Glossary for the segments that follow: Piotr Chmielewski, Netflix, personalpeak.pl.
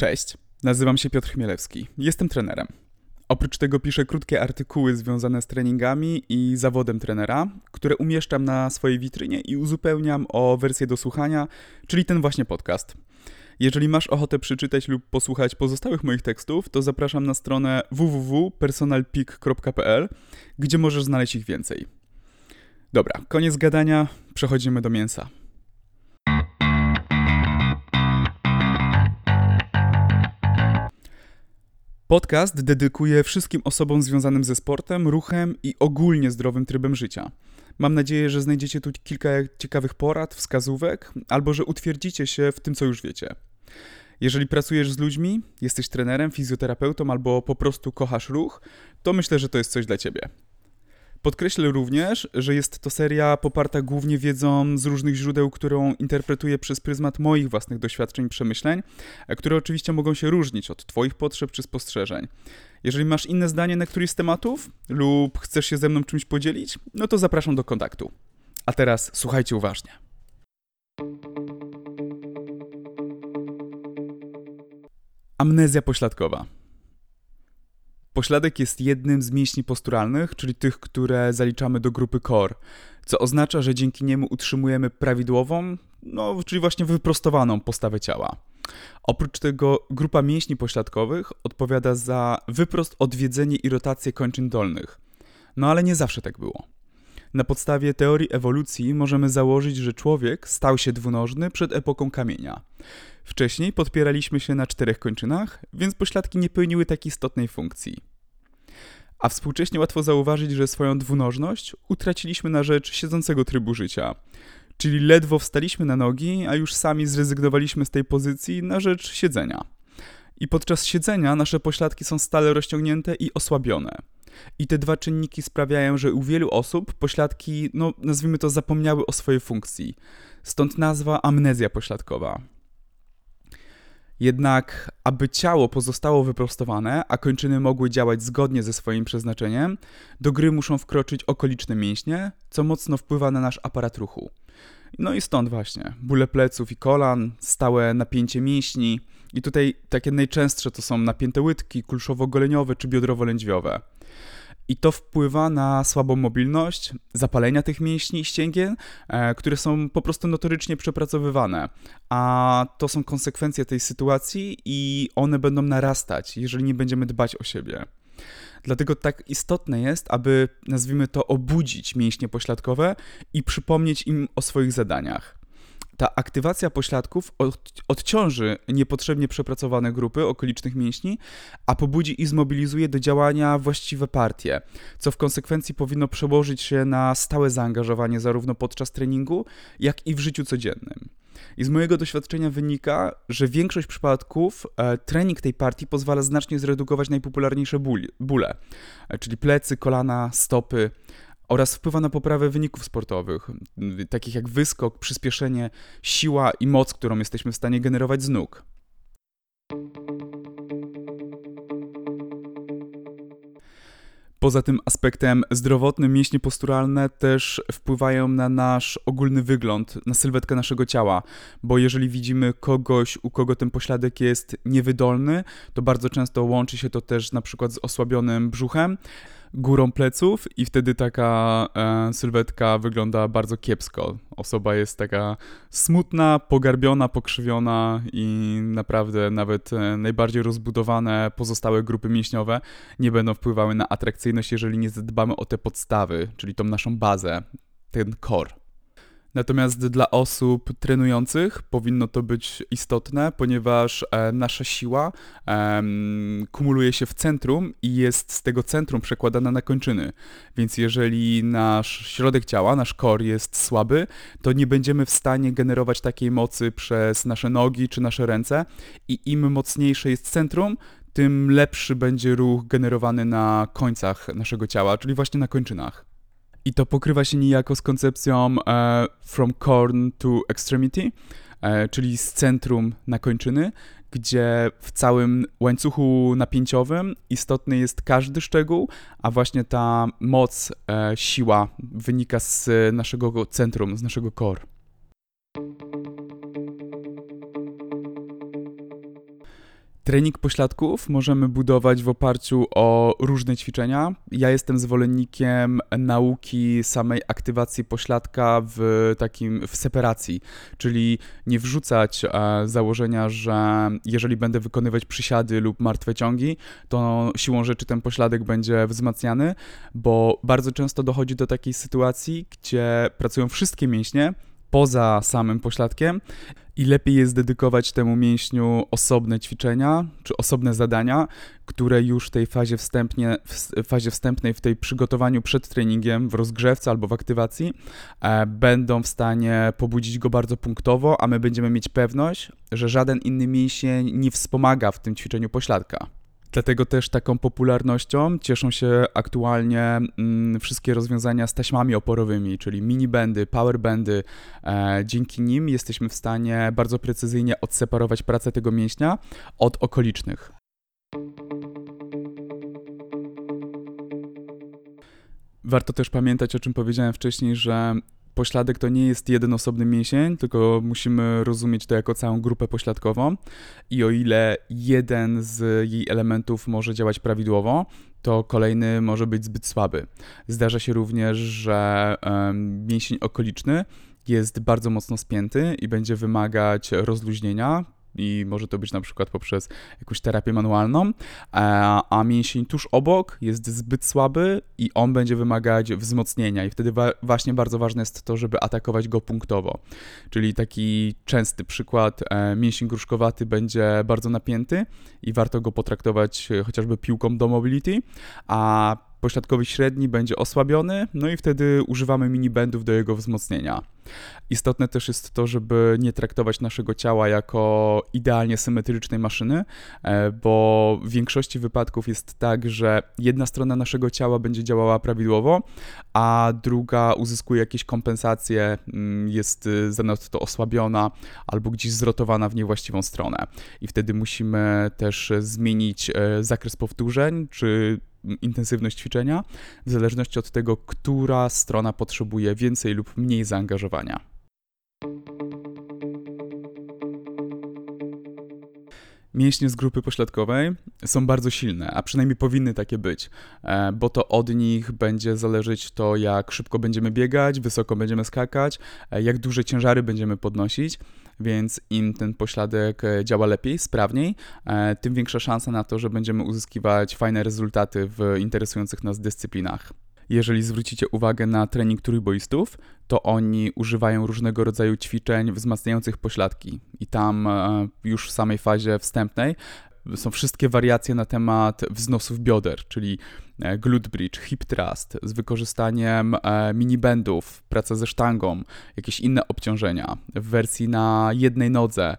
Cześć, nazywam się Piotr Chmielewski, jestem trenerem. Oprócz tego piszę krótkie artykuły związane z treningami i zawodem trenera, które umieszczam na swojej witrynie i uzupełniam o wersję do słuchania, czyli ten właśnie podcast. Jeżeli masz ochotę przeczytać lub posłuchać pozostałych moich tekstów, to zapraszam na stronę www.personalpeak.pl, gdzie możesz znaleźć ich więcej. Dobra, koniec gadania, przechodzimy do mięsa. Podcast dedykuję wszystkim osobom związanym ze sportem, ruchem i ogólnie zdrowym trybem życia. Mam nadzieję, że znajdziecie tu kilka ciekawych porad, wskazówek, albo że utwierdzicie się w tym, co już wiecie. Jeżeli pracujesz z ludźmi, jesteś trenerem, fizjoterapeutą albo po prostu kochasz ruch, to myślę, że to jest coś dla Ciebie. Podkreślę również, że jest to seria poparta głównie wiedzą z różnych źródeł, którą interpretuję przez pryzmat moich własnych doświadczeń i przemyśleń, które oczywiście mogą się różnić od Twoich potrzeb czy spostrzeżeń. Jeżeli masz inne zdanie na któryś z tematów lub chcesz się ze mną czymś podzielić, no to zapraszam do kontaktu. A teraz słuchajcie uważnie. Amnezja pośladkowa. Pośladek jest jednym z mięśni posturalnych, czyli tych, które zaliczamy do grupy core, co oznacza, że dzięki niemu utrzymujemy prawidłową, czyli właśnie wyprostowaną postawę ciała. Oprócz tego grupa mięśni pośladkowych odpowiada za wyprost, odwiedzenie i rotację kończyn dolnych. No ale nie zawsze tak było. Na podstawie teorii ewolucji możemy założyć, że człowiek stał się dwunożny przed epoką kamienia. Wcześniej podpieraliśmy się na czterech kończynach, więc pośladki nie pełniły takiej istotnej funkcji. A współcześnie łatwo zauważyć, że swoją dwunożność utraciliśmy na rzecz siedzącego trybu życia. Czyli ledwo wstaliśmy na nogi, a już sami zrezygnowaliśmy z tej pozycji na rzecz siedzenia. I podczas siedzenia nasze pośladki są stale rozciągnięte i osłabione. I te dwa czynniki sprawiają, że u wielu osób pośladki, nazwijmy to, zapomniały o swojej funkcji. Stąd nazwa amnezja pośladkowa. Jednak, aby ciało pozostało wyprostowane, a kończyny mogły działać zgodnie ze swoim przeznaczeniem, do gry muszą wkroczyć okoliczne mięśnie, co mocno wpływa na nasz aparat ruchu. No i stąd właśnie bóle pleców i kolan, stałe napięcie mięśni i tutaj takie najczęstsze to są napięte łydki, kulszowo-goleniowe czy biodrowo-lędźwiowe. I to wpływa na słabą mobilność, zapalenia tych mięśni i ścięgien, które są po prostu notorycznie przepracowywane. A to są konsekwencje tej sytuacji i one będą narastać, jeżeli nie będziemy dbać o siebie. Dlatego tak istotne jest, aby, nazwijmy to, obudzić mięśnie pośladkowe i przypomnieć im o swoich zadaniach. Ta aktywacja pośladków odciąży niepotrzebnie przepracowane grupy okolicznych mięśni, a pobudzi i zmobilizuje do działania właściwe partie, co w konsekwencji powinno przełożyć się na stałe zaangażowanie zarówno podczas treningu, jak i w życiu codziennym. I z mojego doświadczenia wynika, że w większości przypadków trening tej partii pozwala znacznie zredukować najpopularniejsze bóle, czyli plecy, kolana, stopy, oraz wpływa na poprawę wyników sportowych, takich jak wyskok, przyspieszenie, siła i moc, którą jesteśmy w stanie generować z nóg. Poza tym aspektem zdrowotnym mięśnie posturalne też wpływają na nasz ogólny wygląd, na sylwetkę naszego ciała, bo jeżeli widzimy kogoś, u kogo ten pośladek jest niewydolny, to bardzo często łączy się to też na przykład z osłabionym brzuchem, górą pleców i wtedy taka sylwetka wygląda bardzo kiepsko. Osoba jest taka smutna, pogarbiona, pokrzywiona i naprawdę nawet najbardziej rozbudowane pozostałe grupy mięśniowe nie będą wpływały na atrakcyjność, jeżeli nie zadbamy o te podstawy, czyli tą naszą bazę, ten core. Natomiast dla osób trenujących powinno to być istotne, ponieważ nasza siła kumuluje się w centrum i jest z tego centrum przekładana na kończyny. Więc jeżeli nasz środek ciała, nasz core jest słaby, to nie będziemy w stanie generować takiej mocy przez nasze nogi czy nasze ręce i im mocniejsze jest centrum, tym lepszy będzie ruch generowany na końcach naszego ciała, czyli właśnie na kończynach. I to pokrywa się niejako z koncepcją from core to extremity, czyli z centrum na kończyny, gdzie w całym łańcuchu napięciowym istotny jest każdy szczegół, a właśnie ta moc, siła wynika z naszego centrum, z naszego core. Trening pośladków możemy budować w oparciu o różne ćwiczenia. Ja jestem zwolennikiem nauki samej aktywacji pośladka w separacji, czyli nie wrzucać założenia, że jeżeli będę wykonywać przysiady lub martwe ciągi, to siłą rzeczy ten pośladek będzie wzmacniany, bo bardzo często dochodzi do takiej sytuacji, gdzie pracują wszystkie mięśnie poza samym pośladkiem i lepiej jest dedykować temu mięśniu osobne ćwiczenia czy osobne zadania, które już w tej fazie wstępnej, w tej przygotowaniu przed treningiem, w rozgrzewce albo w aktywacji będą w stanie pobudzić go bardzo punktowo, a my będziemy mieć pewność, że żaden inny mięsień nie wspomaga w tym ćwiczeniu pośladka. Dlatego też taką popularnością cieszą się aktualnie wszystkie rozwiązania z taśmami oporowymi, czyli mini-bandy, power-bandy. Dzięki nim jesteśmy w stanie bardzo precyzyjnie odseparować pracę tego mięśnia od okolicznych. Warto też pamiętać, o czym powiedziałem wcześniej, że pośladek to nie jest jeden osobny mięsień, tylko musimy rozumieć to jako całą grupę pośladkową i o ile jeden z jej elementów może działać prawidłowo, to kolejny może być zbyt słaby. Zdarza się również, że mięsień okoliczny jest bardzo mocno spięty i będzie wymagać rozluźnienia i może to być na przykład poprzez jakąś terapię manualną, a mięsień tuż obok jest zbyt słaby i on będzie wymagać wzmocnienia i wtedy właśnie bardzo ważne jest to, żeby atakować go punktowo, czyli taki częsty przykład, mięsień gruszkowaty będzie bardzo napięty i warto go potraktować chociażby piłką do mobility, a pośladkowy średni będzie osłabiony, no i wtedy używamy mini-bendów do jego wzmocnienia. Istotne też jest to, żeby nie traktować naszego ciała jako idealnie symetrycznej maszyny, bo w większości wypadków jest tak, że jedna strona naszego ciała będzie działała prawidłowo, a druga uzyskuje jakieś kompensacje, jest zanadto osłabiona albo gdzieś zrotowana w niewłaściwą stronę. I wtedy musimy też zmienić zakres powtórzeń czy intensywność ćwiczenia, w zależności od tego, która strona potrzebuje więcej lub mniej zaangażowania. Mięśnie z grupy pośladkowej są bardzo silne, a przynajmniej powinny takie być, bo to od nich będzie zależeć to, jak szybko będziemy biegać, wysoko będziemy skakać, jak duże ciężary będziemy podnosić, więc im ten pośladek działa lepiej, sprawniej, tym większa szansa na to, że będziemy uzyskiwać fajne rezultaty w interesujących nas dyscyplinach. Jeżeli zwrócicie uwagę na trening trójboistów, to oni używają różnego rodzaju ćwiczeń wzmacniających pośladki i tam już w samej fazie wstępnej są wszystkie wariacje na temat wznosów bioder, czyli glute bridge, hip thrust, z wykorzystaniem mini-bendów, praca ze sztangą, jakieś inne obciążenia w wersji na jednej nodze.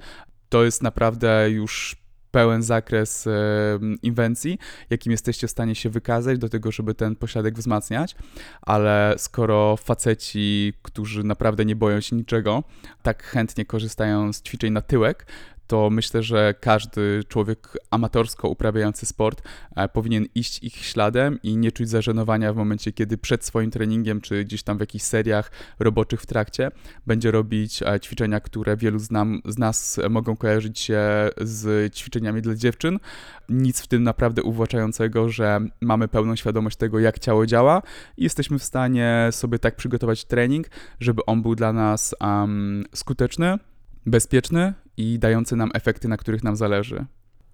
To jest naprawdę już pełen zakres inwencji, jakim jesteście w stanie się wykazać do tego, żeby ten pośladek wzmacniać, ale skoro faceci, którzy naprawdę nie boją się niczego, tak chętnie korzystają z ćwiczeń na tyłek, to myślę, że każdy człowiek amatorsko uprawiający sport powinien iść ich śladem i nie czuć zażenowania w momencie, kiedy przed swoim treningiem czy gdzieś tam w jakichś seriach roboczych w trakcie będzie robić ćwiczenia, które wielu z nas mogą kojarzyć się z ćwiczeniami dla dziewczyn. Nic w tym naprawdę uwłaczającego, że mamy pełną świadomość tego, jak ciało działa i jesteśmy w stanie sobie tak przygotować trening, żeby on był dla nas skuteczny, bezpieczny i dający nam efekty, na których nam zależy.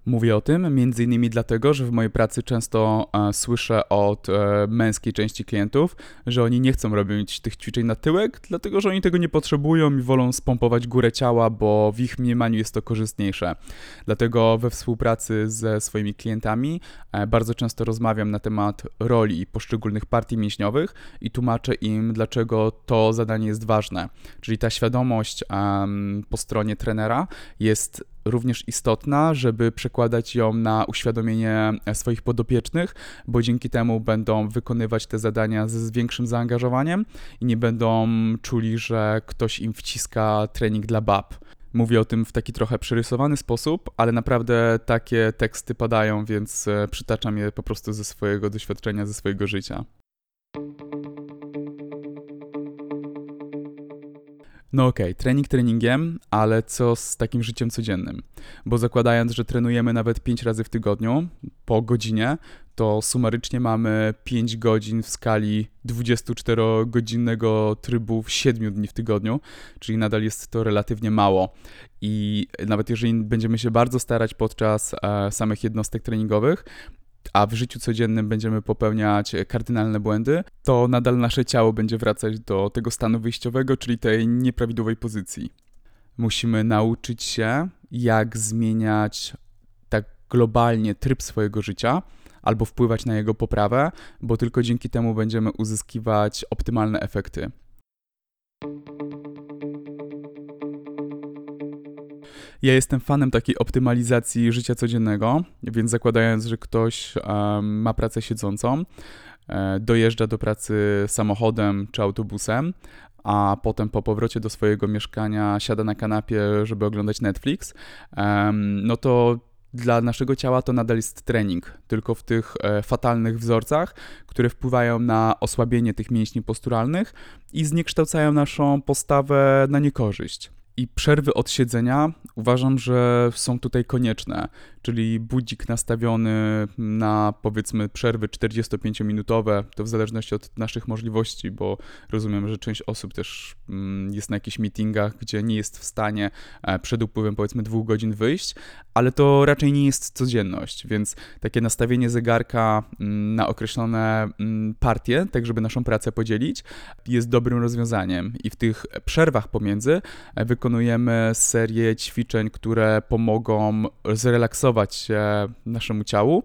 Mówię o tym m.in. dlatego, że w mojej pracy często słyszę od męskiej części klientów, że oni nie chcą robić tych ćwiczeń na tyłek, dlatego że oni tego nie potrzebują i wolą spompować górę ciała, bo w ich mniemaniu jest to korzystniejsze. Dlatego we współpracy ze swoimi klientami bardzo często rozmawiam na temat roli poszczególnych partii mięśniowych i tłumaczę im, dlaczego to zadanie jest ważne. Czyli ta świadomość po stronie trenera jest również istotna, żeby przekładać ją na uświadomienie swoich podopiecznych, bo dzięki temu będą wykonywać te zadania z większym zaangażowaniem i nie będą czuli, że ktoś im wciska trening dla bab. Mówię o tym w taki trochę przerysowany sposób, ale naprawdę takie teksty padają, więc przytaczam je po prostu ze swojego doświadczenia, ze swojego życia. No okej, trening treningiem, ale co z takim życiem codziennym? Bo zakładając, że trenujemy nawet 5 razy w tygodniu, po godzinie, to sumarycznie mamy 5 godzin w skali 24-godzinnego trybu w 7 dni w tygodniu, czyli nadal jest to relatywnie mało. I nawet jeżeli będziemy się bardzo starać podczas samych jednostek treningowych, a w życiu codziennym będziemy popełniać kardynalne błędy, to nadal nasze ciało będzie wracać do tego stanu wyjściowego, czyli tej nieprawidłowej pozycji. Musimy nauczyć się, jak zmieniać tak globalnie tryb swojego życia albo wpływać na jego poprawę, bo tylko dzięki temu będziemy uzyskiwać optymalne efekty. Ja jestem fanem takiej optymalizacji życia codziennego, więc zakładając, że ktoś ma pracę siedzącą, dojeżdża do pracy samochodem czy autobusem, a potem po powrocie do swojego mieszkania siada na kanapie, żeby oglądać Netflix, no to dla naszego ciała to nadal jest trening, tylko w tych fatalnych wzorcach, które wpływają na osłabienie tych mięśni posturalnych i zniekształcają naszą postawę na niekorzyść. I przerwy od siedzenia uważam, że są tutaj konieczne, czyli budzik nastawiony na powiedzmy przerwy 45-minutowe, to w zależności od naszych możliwości, bo rozumiem, że część osób też jest na jakichś meetingach, gdzie nie jest w stanie przed upływem powiedzmy 2 godzin wyjść, ale to raczej nie jest codzienność, więc takie nastawienie zegarka na określone partie, tak żeby naszą pracę podzielić, jest dobrym rozwiązaniem i w tych przerwach pomiędzy wykonujemy serię ćwiczeń, które pomogą zrelaksować się naszemu ciału,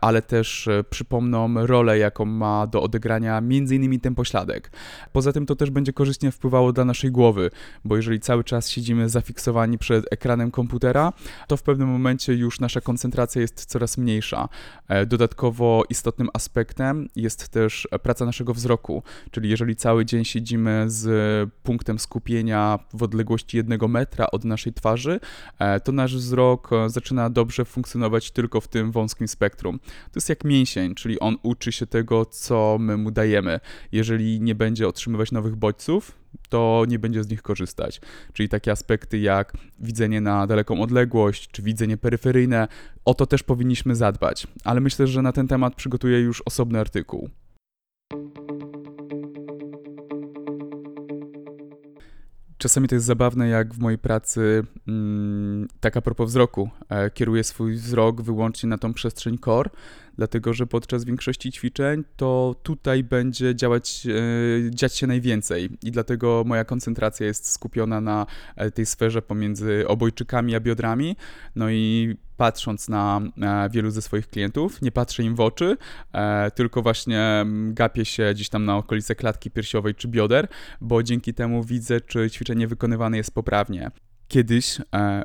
ale też przypomną rolę, jaką ma do odegrania m.in. ten pośladek. Poza tym to też będzie korzystnie wpływało dla naszej głowy, bo jeżeli cały czas siedzimy zafiksowani przed ekranem komputera, to w pewnym momencie już nasza koncentracja jest coraz mniejsza. Dodatkowo istotnym aspektem jest też praca naszego wzroku, czyli jeżeli cały dzień siedzimy z punktem skupienia w odległości 1 metra od naszej twarzy, to nasz wzrok zaczyna dobrze funkcjonować tylko w tym wąskim spektrum. To jest jak mięsień, czyli on uczy się tego, co my mu dajemy. Jeżeli nie będzie otrzymywać nowych bodźców, to nie będzie z nich korzystać. Czyli takie aspekty jak widzenie na daleką odległość, czy widzenie peryferyjne, o to też powinniśmy zadbać. Ale myślę, że na ten temat przygotuję już osobny artykuł. Czasami to jest zabawne, jak w mojej pracy, tak a propos wzroku, kieruję swój wzrok wyłącznie na tą przestrzeń core, dlatego że podczas większości ćwiczeń to tutaj będzie dziać się najwięcej i dlatego moja koncentracja jest skupiona na tej sferze pomiędzy obojczykami a biodrami, no i patrząc na wielu ze swoich klientów, nie patrzę im w oczy, tylko właśnie gapię się gdzieś tam na okolice klatki piersiowej czy bioder, bo dzięki temu widzę, czy ćwiczenie wykonywane jest poprawnie. Kiedyś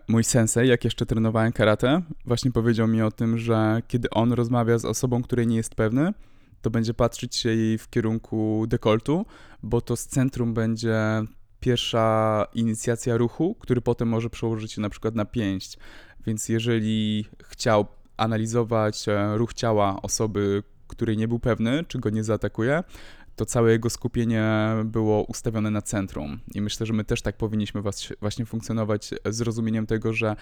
mój sensei, jak jeszcze trenowałem karate, właśnie powiedział mi o tym, że kiedy on rozmawia z osobą, której nie jest pewny, to będzie patrzeć się jej w kierunku dekoltu, bo to z centrum będzie pierwsza inicjacja ruchu, który potem może przełożyć się na przykład na pięść. Więc jeżeli chciał analizować ruch ciała osoby, której nie był pewny, czy go nie zaatakuje, to całe jego skupienie było ustawione na centrum. I myślę, że my też tak powinniśmy właśnie funkcjonować z rozumieniem tego, że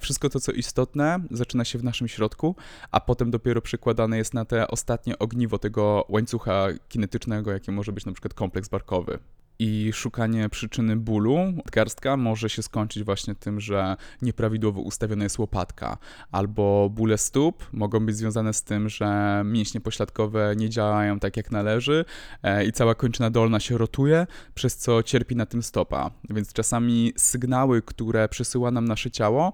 wszystko to, co istotne, zaczyna się w naszym środku, a potem dopiero przekładane jest na te ostatnie ogniwo tego łańcucha kinetycznego, jakim może być na przykład kompleks barkowy. I szukanie przyczyny bólu nadgarstka może się skończyć właśnie tym, że nieprawidłowo ustawiona jest łopatka, albo bóle stóp mogą być związane z tym, że mięśnie pośladkowe nie działają tak jak należy i cała kończyna dolna się rotuje, przez co cierpi na tym stopa. Więc czasami sygnały, które przesyła nam nasze ciało,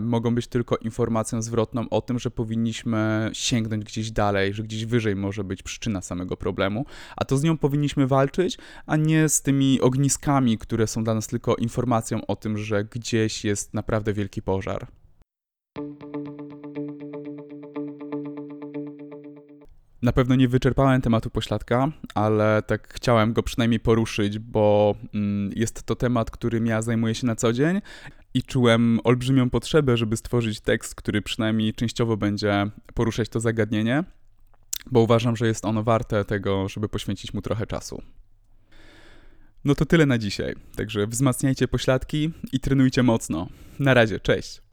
mogą być tylko informacją zwrotną o tym, że powinniśmy sięgnąć gdzieś dalej, że gdzieś wyżej może być przyczyna samego problemu, a to z nią powinniśmy walczyć, a nie z tymi ogniskami, które są dla nas tylko informacją o tym, że gdzieś jest naprawdę wielki pożar. Na pewno nie wyczerpałem tematu pośladka, ale tak chciałem go przynajmniej poruszyć, bo jest to temat, którym ja zajmuję się na co dzień i czułem olbrzymią potrzebę, żeby stworzyć tekst, który przynajmniej częściowo będzie poruszać to zagadnienie, bo uważam, że jest ono warte tego, żeby poświęcić mu trochę czasu. No to tyle na dzisiaj, także wzmacniajcie pośladki i trenujcie mocno. Na razie, cześć!